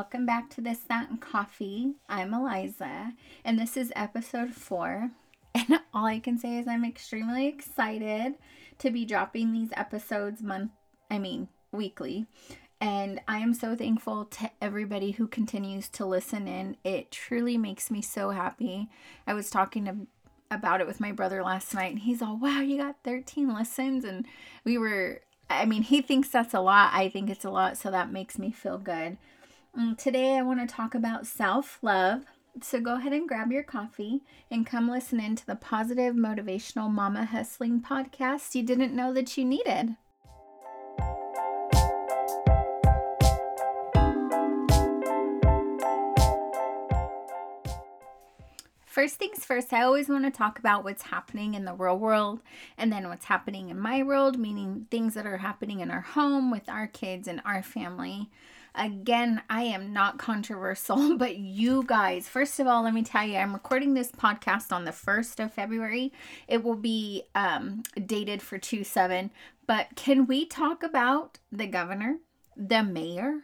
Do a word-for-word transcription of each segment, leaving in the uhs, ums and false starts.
Welcome back to This, That, and Coffee. I'm Eliza, and this is episode four. And all I can say is I'm extremely excited to be dropping these episodes month, I mean, weekly. And I am so thankful to everybody who continues to listen in. It truly makes me so happy. I was talking to about it with my brother last night, and he's all, wow, you got thirteen listens. And we were, I mean, he thinks that's a lot. I think it's a lot. So that makes me feel good. And today I want to talk about self-love. So go ahead and grab your coffee and come listen in to the Positive Motivational Mama Hustling Podcast you didn't know that you needed. First things first, I always want to talk about what's happening in the real world and then what's happening in my world, meaning things that are happening in our home with our kids and our family. Again, I am not controversial, but you guys, first of all, let me tell you, I'm recording this podcast on the first of February. It will be um, dated for two seven, but can we talk about the governor, the mayor,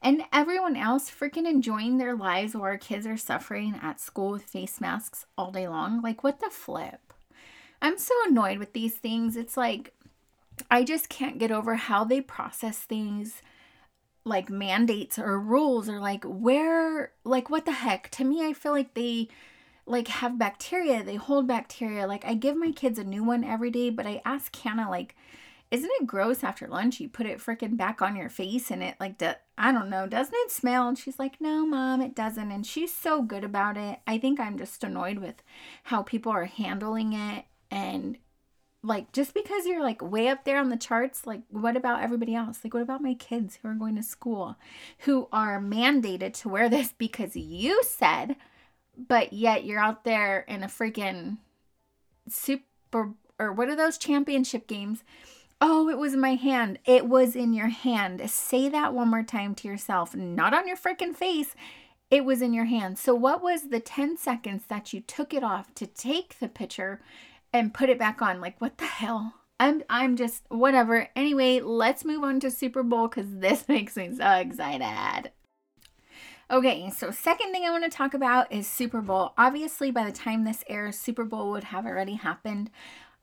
and everyone else freaking enjoying their lives while our kids are suffering at school with face masks all day long? Like, what the flip? I'm so annoyed with these things. It's like, I just can't get over how they process things like mandates or rules, or like, where, like, what the heck? To me, I feel like they like have bacteria. They hold bacteria. Like, I give my kids a new one every day, but I ask Hannah, like, isn't it gross after lunch? You put it freaking back on your face and it like, do, I don't know, doesn't it smell? And she's like, no, Mom, it doesn't. And she's so good about it. I think I'm just annoyed with how people are handling it. And like, just because you're like way up there on the charts, like what about everybody else? Like, what about my kids who are going to school, who are mandated to wear this because you said, but yet you're out there in a freaking super, or what are those championship games? Oh, it was in my hand. It was in your hand. Say that one more time to yourself. Not on your freaking face. It was in your hand. So what was the ten seconds that you took it off to take the picture and put it back on? Like, what the hell? I'm I'm just, whatever. Anyway, let's move on to Super Bowl because this makes me so excited. Okay, so second thing I want to talk about is Super Bowl. Obviously, by the time this airs, Super Bowl would have already happened.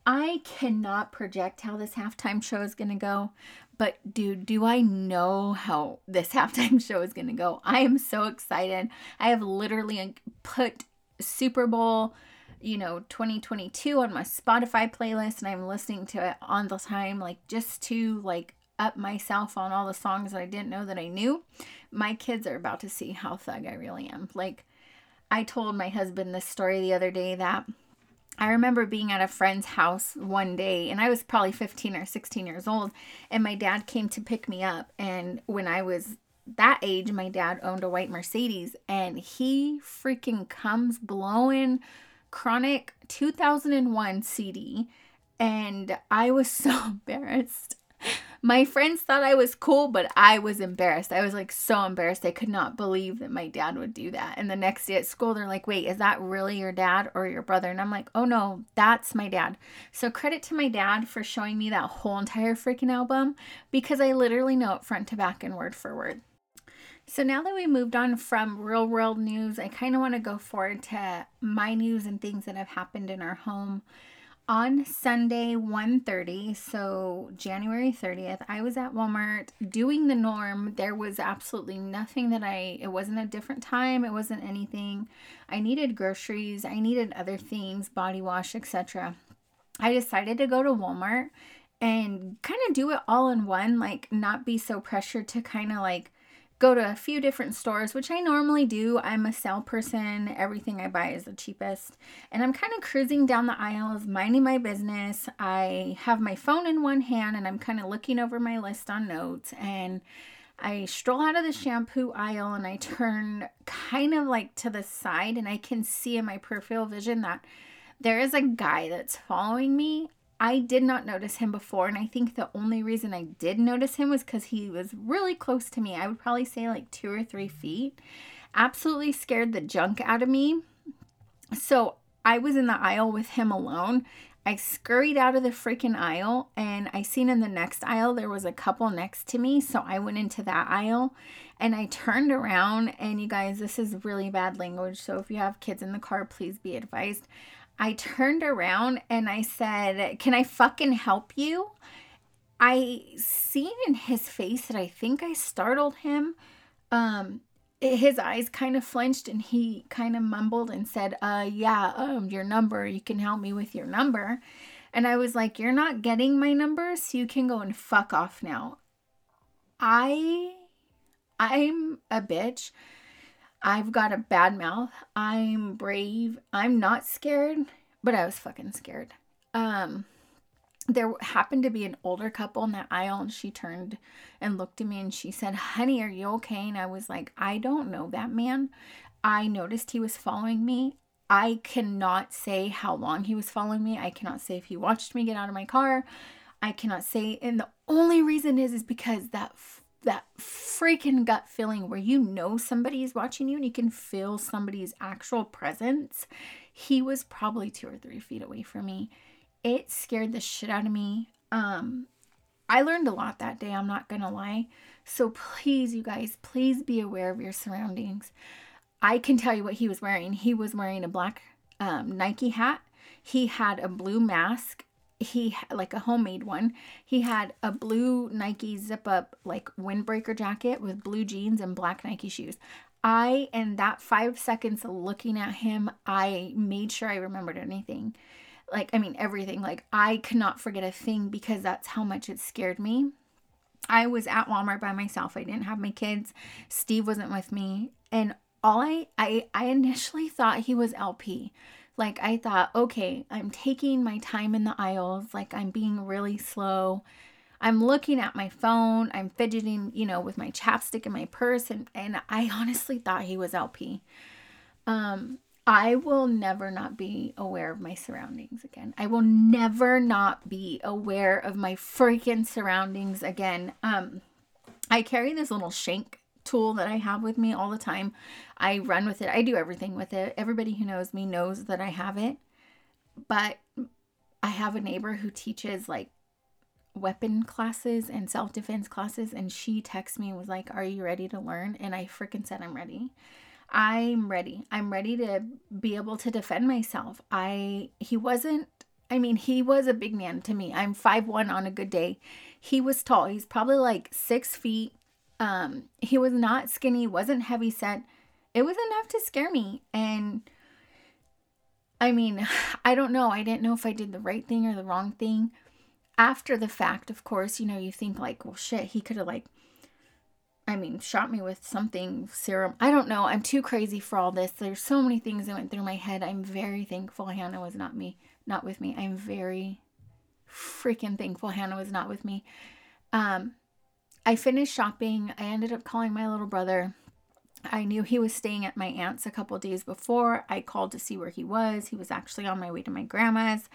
I cannot project how this halftime show is going to go, but dude, do I know how this halftime show is going to go? I am so excited. I have literally put Super Bowl, you know, twenty twenty-two on my Spotify playlist, and I'm listening to it on the time, like just to like up myself on all the songs that I didn't know that I knew. My kids are about to see how thug I really am. Like, I told my husband this story the other day that I remember being at a friend's house one day, and I was probably fifteen or sixteen years old, and my dad came to pick me up. And when I was that age, my dad owned a white Mercedes, and he freaking comes blowing Chronic two thousand one C D, and I was so embarrassed. My friends thought I was cool, but I was embarrassed. I was like so embarrassed. I could not believe that my dad would do that. And the next day at school, they're like, wait, is that really your dad or your brother? And I'm like, oh no, that's my dad. So credit to my dad for showing me that whole entire freaking album, because I literally know it front to back and word for word. So now that we moved on from real world news, I kind of want to go forward to my news and things that have happened in our home. On Sunday, one thirty, so January thirtieth, I was at Walmart doing the norm. There was absolutely nothing that I, it wasn't a different time. It wasn't anything. I needed groceries. I needed other things, body wash, et cetera. I decided to go to Walmart and kind of do it all in one, like not be so pressured to kind of like go to a few different stores, which I normally do. I'm a sale person. Everything I buy is the cheapest. And I'm kind of cruising down the aisles, minding my business. I have my phone in one hand, and I'm kind of looking over my list on notes. And I stroll out of the shampoo aisle, and I turn kind of like to the side, and I can see in my peripheral vision that there is a guy that's following me. I did not notice him before, and I think the only reason I did notice him was because he was really close to me. I would probably say like two or three feet. Absolutely scared the junk out of me. So I was in the aisle with him alone. I scurried out of the freaking aisle, and I seen in the next aisle, there was a couple next to me. So I went into that aisle and I turned around, and you guys, this is really bad language. So if you have kids in the car, please be advised. I turned around and I said, "Can I fucking help you?" I seen in his face that I think I startled him. Um, his eyes kind of flinched, and he kind of mumbled and said, uh, yeah, um, your number, you can help me with your number. And I was like, "You're not getting my number, so you can go and fuck off now." I, I'm a bitch. I've got a bad mouth. I'm brave. I'm not scared, but I was fucking scared. Um, There happened to be an older couple in that aisle, and she turned and looked at me and she said, "Honey, are you okay?" And I was like, "I don't know that man. I noticed he was following me. I cannot say how long he was following me. I cannot say if he watched me get out of my car. I cannot say. And the only reason is, is because that, that freaking gut feeling where you know somebody is watching you and you can feel somebody's actual presence. He was probably two or three feet away from me." It scared the shit out of me. Um, I learned a lot that day. I'm not going to lie. So please, you guys, please be aware of your surroundings. I can tell you what he was wearing. He was wearing a black um, Nike hat. He had a blue mask. He had like a homemade one. He had a blue Nike zip up like windbreaker jacket with blue jeans and black Nike shoes. I, in that five seconds of looking at him, I made sure I remembered anything. Like, I mean, everything. Like, I could not forget a thing because that's how much it scared me. I was at Walmart by myself. I didn't have my kids. Steve wasn't with me. And all I, I, I initially thought he was L P. Like, I thought, okay, I'm taking my time in the aisles. Like, I'm being really slow. I'm looking at my phone. I'm fidgeting, you know, with my chapstick in my purse. And, and I honestly thought he was L P. Um... I will never not be aware of my surroundings again. I will never not be aware of my freaking surroundings again. Um, I carry this little shank tool that I have with me all the time. I run with it. I do everything with it. Everybody who knows me knows that I have it. But I have a neighbor who teaches like weapon classes and self-defense classes. And she texted me and was like, "Are you ready to learn?" And I freaking said, I'm ready. I'm ready. I'm ready to be able to defend myself. I, he wasn't, I mean, he was a big man to me. I'm five one on a good day. He was tall. He's probably like six feet. Um, he was not skinny, wasn't heavy set. It was enough to scare me. And I mean, I don't know. I didn't know if I did the right thing or the wrong thing. After the fact, of course, you know, you think like, well, shit, he could have like, I mean, shot me with something, serum. I don't know. I'm too crazy for all this. There's so many things that went through my head. I'm very thankful Hannah was not me, not with me. I'm very freaking thankful Hannah was not with me. Um, I finished shopping. I ended up calling my little brother. I knew he was staying at my aunt's a couple days before. I called to see where he was. He was actually on my way to my grandma's.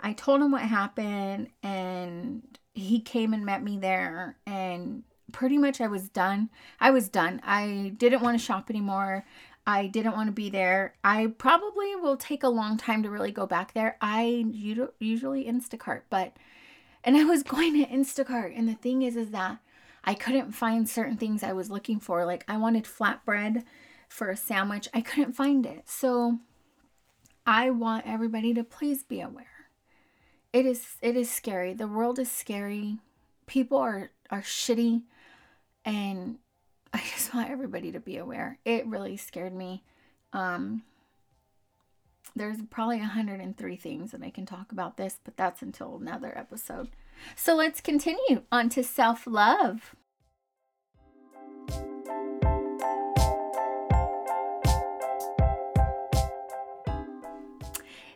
I told him what happened, and he came and met me there, and pretty much I was done. I was done. I didn't want to shop anymore. I didn't want to be there. I probably will take a long time to really go back there. I usually Instacart, but, and I was going to Instacart. And the thing is, is that I couldn't find certain things I was looking for. Like I wanted flatbread for a sandwich. I couldn't find it. So I want everybody to please be aware. It is, it is scary. The world is scary. People are, are shitty. And I just want everybody to be aware. It really scared me. Um, there's probably one hundred three things that I can talk about this, but that's until another episode. So let's continue on to self-love.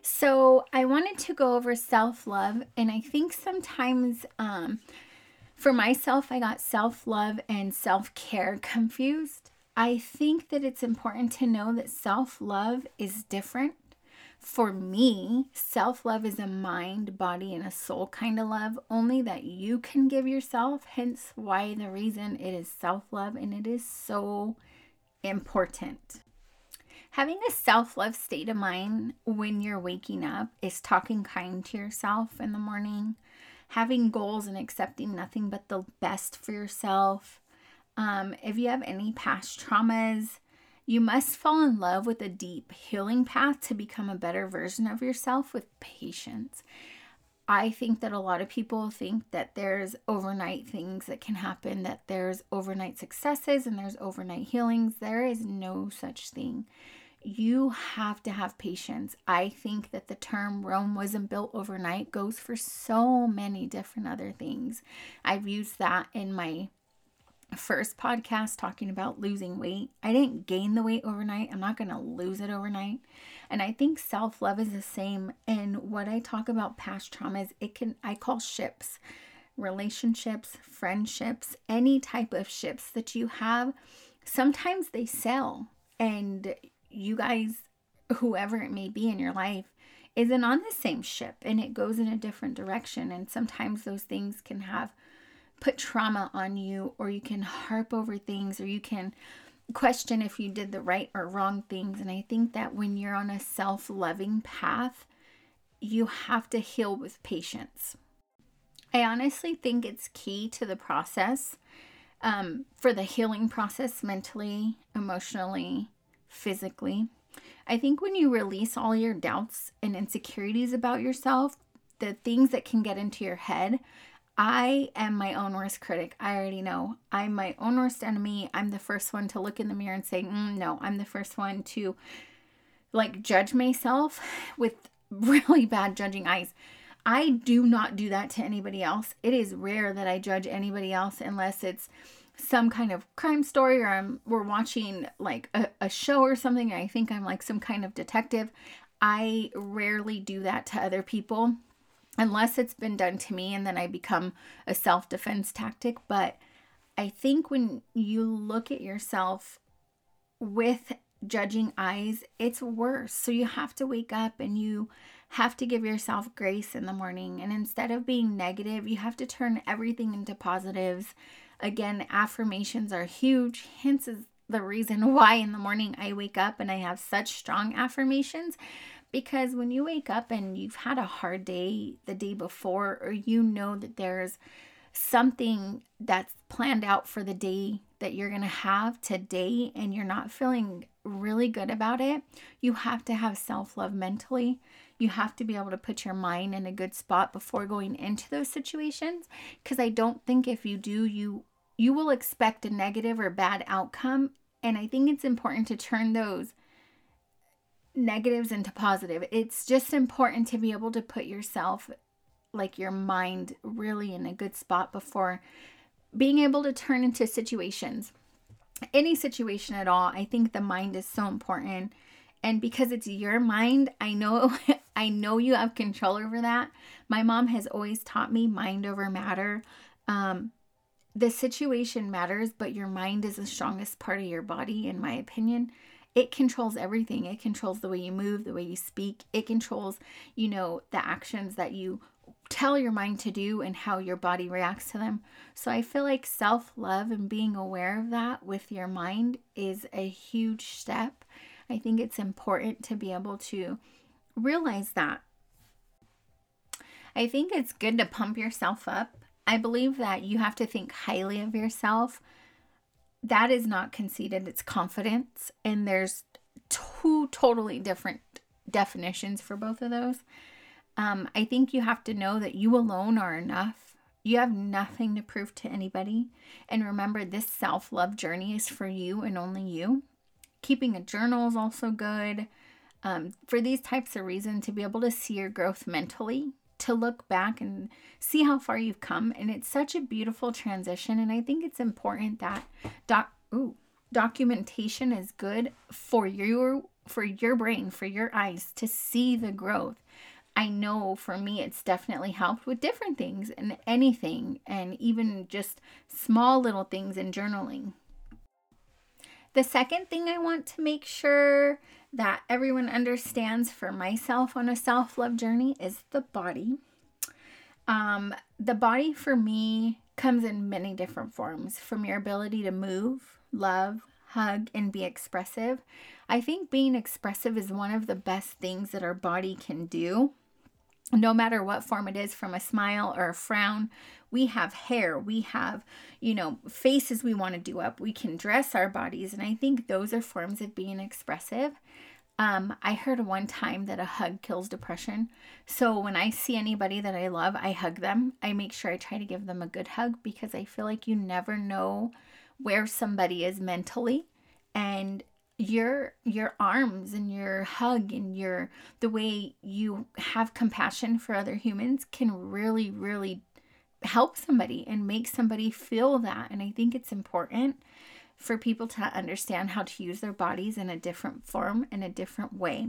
So I wanted to go over self-love, and I think sometimes... Um, For myself, I got self-love and self-care confused. I think that it's important to know that self-love is different. For me, self-love is a mind, body, and a soul kind of love, only that you can give yourself, hence why the reason it is self-love, and it is so important. Having a self-love state of mind when you're waking up is talking kind to yourself in the morning, having goals and accepting nothing but the best for yourself. Um, if you have any past traumas, you must fall in love with a deep healing path to become a better version of yourself with patience. I think that a lot of people think that there's overnight things that can happen, that there's overnight successes and there's overnight healings. There is no such thing. You have to have patience. I think that the term Rome wasn't built overnight goes for so many different other things. I've used that in my first podcast talking about losing weight. I didn't gain the weight overnight. I'm not going to lose it overnight. And I think self-love is the same. And what I talk about past traumas, it can, I call ships, relationships, friendships, any type of ships that you have. Sometimes they sail, and you guys, whoever it may be in your life, isn't on the same ship and it goes in a different direction. And sometimes those things can have put trauma on you, or you can harp over things, or you can question if you did the right or wrong things. And I think that when you're on a self-loving path, you have to heal with patience. I honestly think it's key to the process, um, for the healing process, mentally, emotionally, physically. I think when you release all your doubts and insecurities about yourself, the things that can get into your head, I am my own worst critic. I already know. I'm my own worst enemy. I'm the first one to look in the mirror and say, mm, no, I'm the first one to like judge myself with really bad judging eyes. I do not do that to anybody else. It is rare that I judge anybody else unless it's some kind of crime story, or I'm, we're watching like a, a show or something. And I think I'm like some kind of detective. I rarely do that to other people, unless it's been done to me, and then I become a self-defense tactic. But I think when you look at yourself with judging eyes, it's worse. So you have to wake up and you have to give yourself grace in the morning. And instead of being negative, you have to turn everything into positives. Again, affirmations are huge. Hence is the reason why in the morning I wake up and I have such strong affirmations. Because when you wake up and you've had a hard day the day before, or you know that there's something that's planned out for the day that you're going to have today, and you're not feeling really good about it, you have to have self-love mentally. You have to be able to put your mind in a good spot before going into those situations. Because I don't think if you do, you you will expect a negative or bad outcome. And I think it's important to turn those negatives into positive. It's just important to be able to put yourself, like your mind, really in a good spot before being able to turn into situations. Any situation at all, I think the mind is so important. And because it's your mind, I know, I know you have control over that. My mom has always taught me mind over matter. Um, the situation matters, but your mind is the strongest part of your body, in my opinion. It controls everything. It controls the way you move, the way you speak. It controls, you know, the actions that you tell your mind to do and how your body reacts to them. So I feel like self-love and being aware of that with your mind is a huge step. I think it's important to be able to realize that. I think it's good to pump yourself up. I believe that you have to think highly of yourself. That is not conceited, it's confidence. And there's two totally different definitions for both of those. Um, I think you have to know that you alone are enough. You have nothing to prove to anybody. And remember, this self-love journey is for you and only you. Keeping a journal is also good. Um, for these types of reasons, to be able to see your growth mentally, to look back and see how far you've come. And it's such a beautiful transition. And I think it's important that doc- ooh, documentation is good for your, for your brain, for your eyes to see the growth. I know for me, it's definitely helped with different things and anything, and even just small little things in journaling. The second thing I want to make sure that everyone understands for myself on a self-love journey is the body. Um, the body for me comes in many different forms, from your ability to move, love, hug, and be expressive. I think being expressive is one of the best things that our body can do. No matter what form it is, from a smile or a frown, we have hair, we have, you know, faces we want to do up, we can dress our bodies. And I think those are forms of being expressive. Um, I heard one time that a hug kills depression. So when I see anybody that I love, I hug them. I make sure I try to give them a good hug, because I feel like you never know where somebody is mentally, and your your arms and your hug and your the way you have compassion for other humans can really, really help somebody and make somebody feel that. And I think it's important for people to understand how to use their bodies in a different form, in a different way.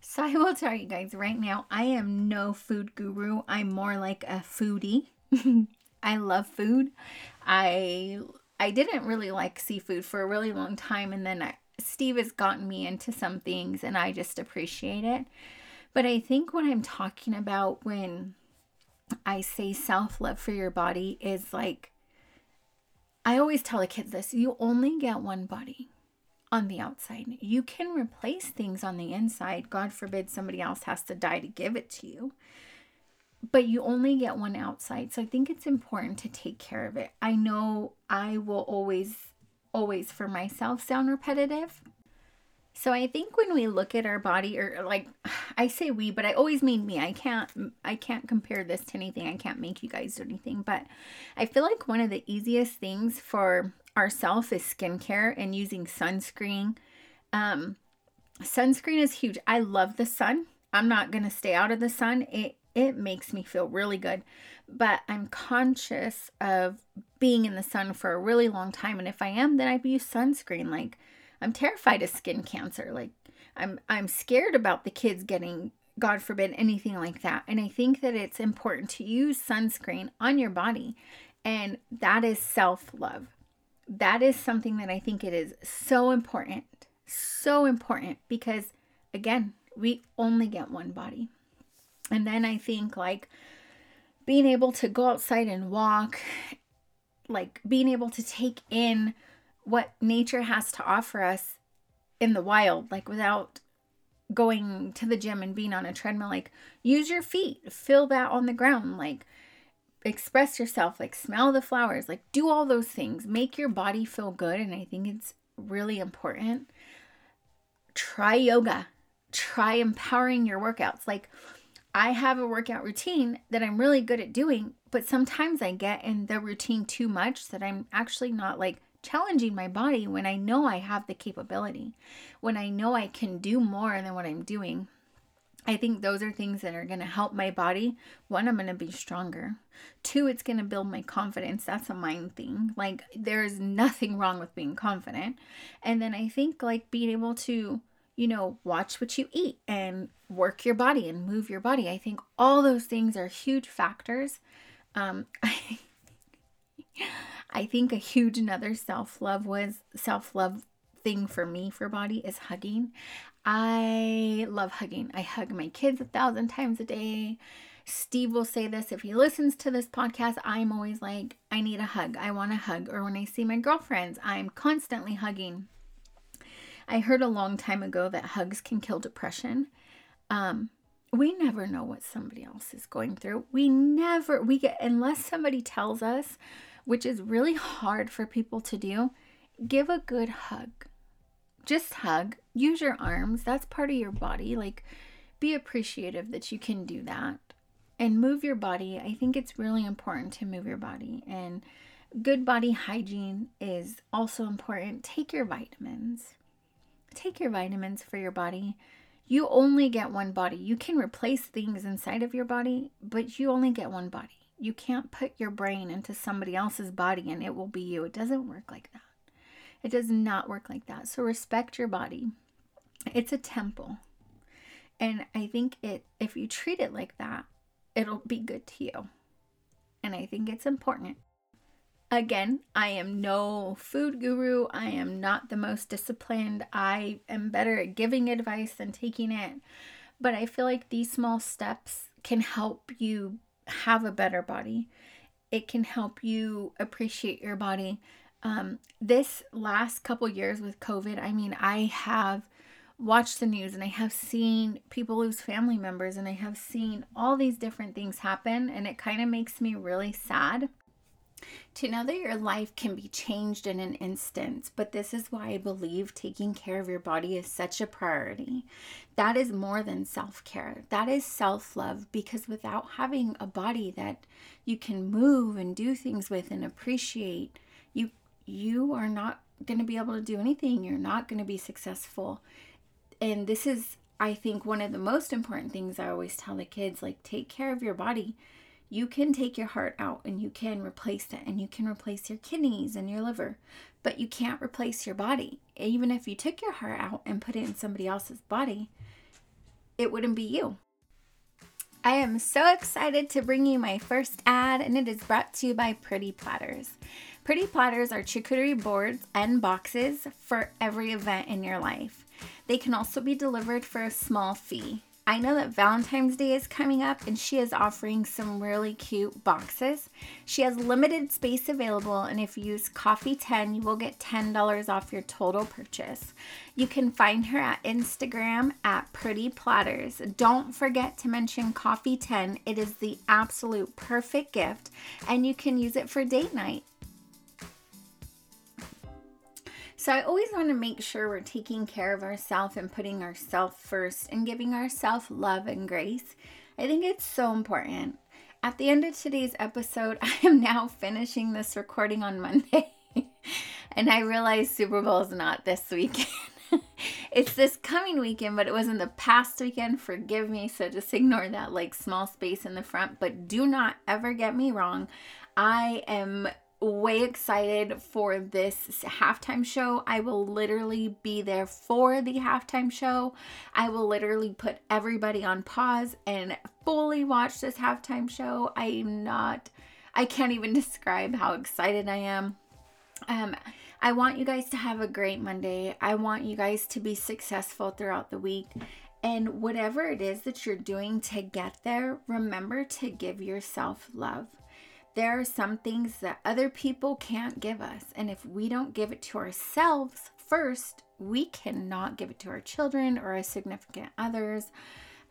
So I will tell you guys right now, I am no food guru. I'm more like a foodie. I love food. I I didn't really like seafood for a really long time, and then I, Steve has gotten me into some things, and I just appreciate it. But I think what I'm talking about when I say self-love for your body is, like, I always tell the kids this: you only get one body on the outside. You can replace things on the inside. God forbid somebody else has to die to give it to you. But you only get one outside. So I think it's important to take care of it. I know I will always, always for myself sound repetitive. So I think when we look at our body, or like I say we, but I always mean me. I can't, I can't compare this to anything. I can't make you guys do anything. But I feel like one of the easiest things for ourselves is skincare and using sunscreen. Um, sunscreen is huge. I love the sun. I'm not going to stay out of the sun. It It makes me feel really good, but I'm conscious of being in the sun for a really long time. And if I am, then I use sunscreen. Like, I'm terrified of skin cancer. Like, I'm, I'm scared about the kids getting, God forbid, anything like that. And I think that it's important to use sunscreen on your body. And that is self-love. That is something that I think it is so important, so important, because again, we only get one body. And then I think, like, being able to go outside and walk, like being able to take in what nature has to offer us in the wild, like without going to the gym and being on a treadmill, like use your feet, feel that on the ground, like express yourself, like smell the flowers, like do all those things, make your body feel good. And I think it's really important. Try yoga, try empowering your workouts. Like, I have a workout routine that I'm really good at doing, but sometimes I get in the routine too much that I'm actually not, like, challenging my body when I know I have the capability, when I know I can do more than what I'm doing. I think those are things that are going to help my body. One, I'm going to be stronger. Two, it's going to build my confidence. That's a mind thing. Like, there's nothing wrong with being confident. And then I think, like, being able to, you know, watch what you eat and work your body and move your body. I think all those things are huge factors. Um, I, I think a huge another self-love was self-love thing for me for body is hugging. I love hugging. I hug my kids a thousand times a day. Steve will say this if he listens to this podcast. I'm always like, I need a hug. I want a hug. Or when I see my girlfriends, I'm constantly hugging. I heard a long time ago that hugs can kill depression. Um, we never know what somebody else is going through. We never, we get, unless somebody tells us, which is really hard for people to do, give a good hug. Just hug. Use your arms. That's part of your body. Like, be appreciative that you can do that. And move your body. I think it's really important to move your body. And good body hygiene is also important. Take your vitamins. Take your vitamins for your body. You only get one body. You can replace things inside of your body, but you only get one body. You can't put your brain into somebody else's body and it will be you. It doesn't work like that. It does not work like that. So respect your body. It's a temple. And I think it, if you treat it like that, it'll be good to you. And I think it's important. Again, I am no food guru. I am not the most disciplined. I am better at giving advice than taking it. But I feel like these small steps can help you have a better body. It can help you appreciate your body. Um, this last couple years with COVID, I mean, I have watched the news and I have seen people lose family members and I have seen all these different things happen, and it kind of makes me really sad to know that your life can be changed in an instant. But this is why I believe taking care of your body is such a priority. That is more than self-care. That is self-love, because without having a body that you can move and do things with and appreciate, you you are not going to be able to do anything. You're not going to be successful. And this is, I think, one of the most important things I always tell the kids, like, take care of your body. You can take your heart out and you can replace it, and you can replace your kidneys and your liver, but you can't replace your body. Even if you took your heart out and put it in somebody else's body, it wouldn't be you. I am so excited to bring you my first ad, and it is brought to you by Pretty Platters. Pretty Platters are charcuterie boards and boxes for every event in your life. They can also be delivered for a small fee. I know that Valentine's Day is coming up, and she is offering some really cute boxes. She has limited space available, and if you use coffee ten, you will get ten dollars off your total purchase. You can find her at Instagram at Pretty Platters. Don't forget to mention coffee ten. It is the absolute perfect gift, and you can use it for date night. So I always want to make sure we're taking care of ourselves and putting ourselves first and giving ourselves love and grace. I think it's so important. At the end of today's episode, I am now finishing this recording on Monday. And I realize Super Bowl is not this weekend. It's this coming weekend, but it was in the past weekend. Forgive me. So just ignore that like small space in the front. But do not ever get me wrong. I am way excited for this halftime show. I will literally be there for the halftime show. I will literally put everybody on pause and fully watch this halftime show. I am not, I can't even describe how excited I am. Um, I want you guys to have a great Monday. I want you guys to be successful throughout the week. And whatever it is that you're doing to get there, remember to give yourself love. There are some things that other people can't give us. And if we don't give it to ourselves first, we cannot give it to our children or our significant others.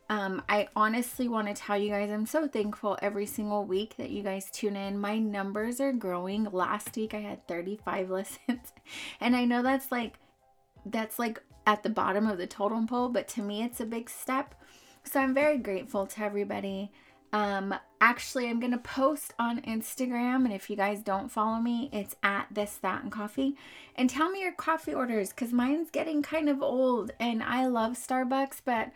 Um, I honestly want to tell you guys, I'm so thankful every single week that you guys tune in. My numbers are growing. Last week I had thirty-five listens. And I know that's like, that's like at the bottom of the totem pole, but to me it's a big step. So I'm very grateful to everybody. Um, actually, I'm going to post on Instagram, and if you guys don't follow me, it's at This, That, and Coffee. And tell me your coffee orders, because mine's getting kind of old, and I love Starbucks, but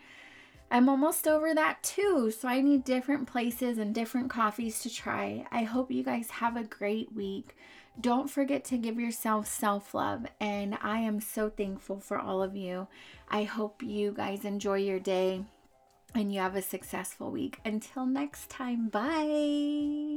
I'm almost over that too, so I need different places and different coffees to try. I hope you guys have a great week. Don't forget to give yourself self-love, and I am so thankful for all of you. I hope you guys enjoy your day. And you have a successful week. Until next time, bye.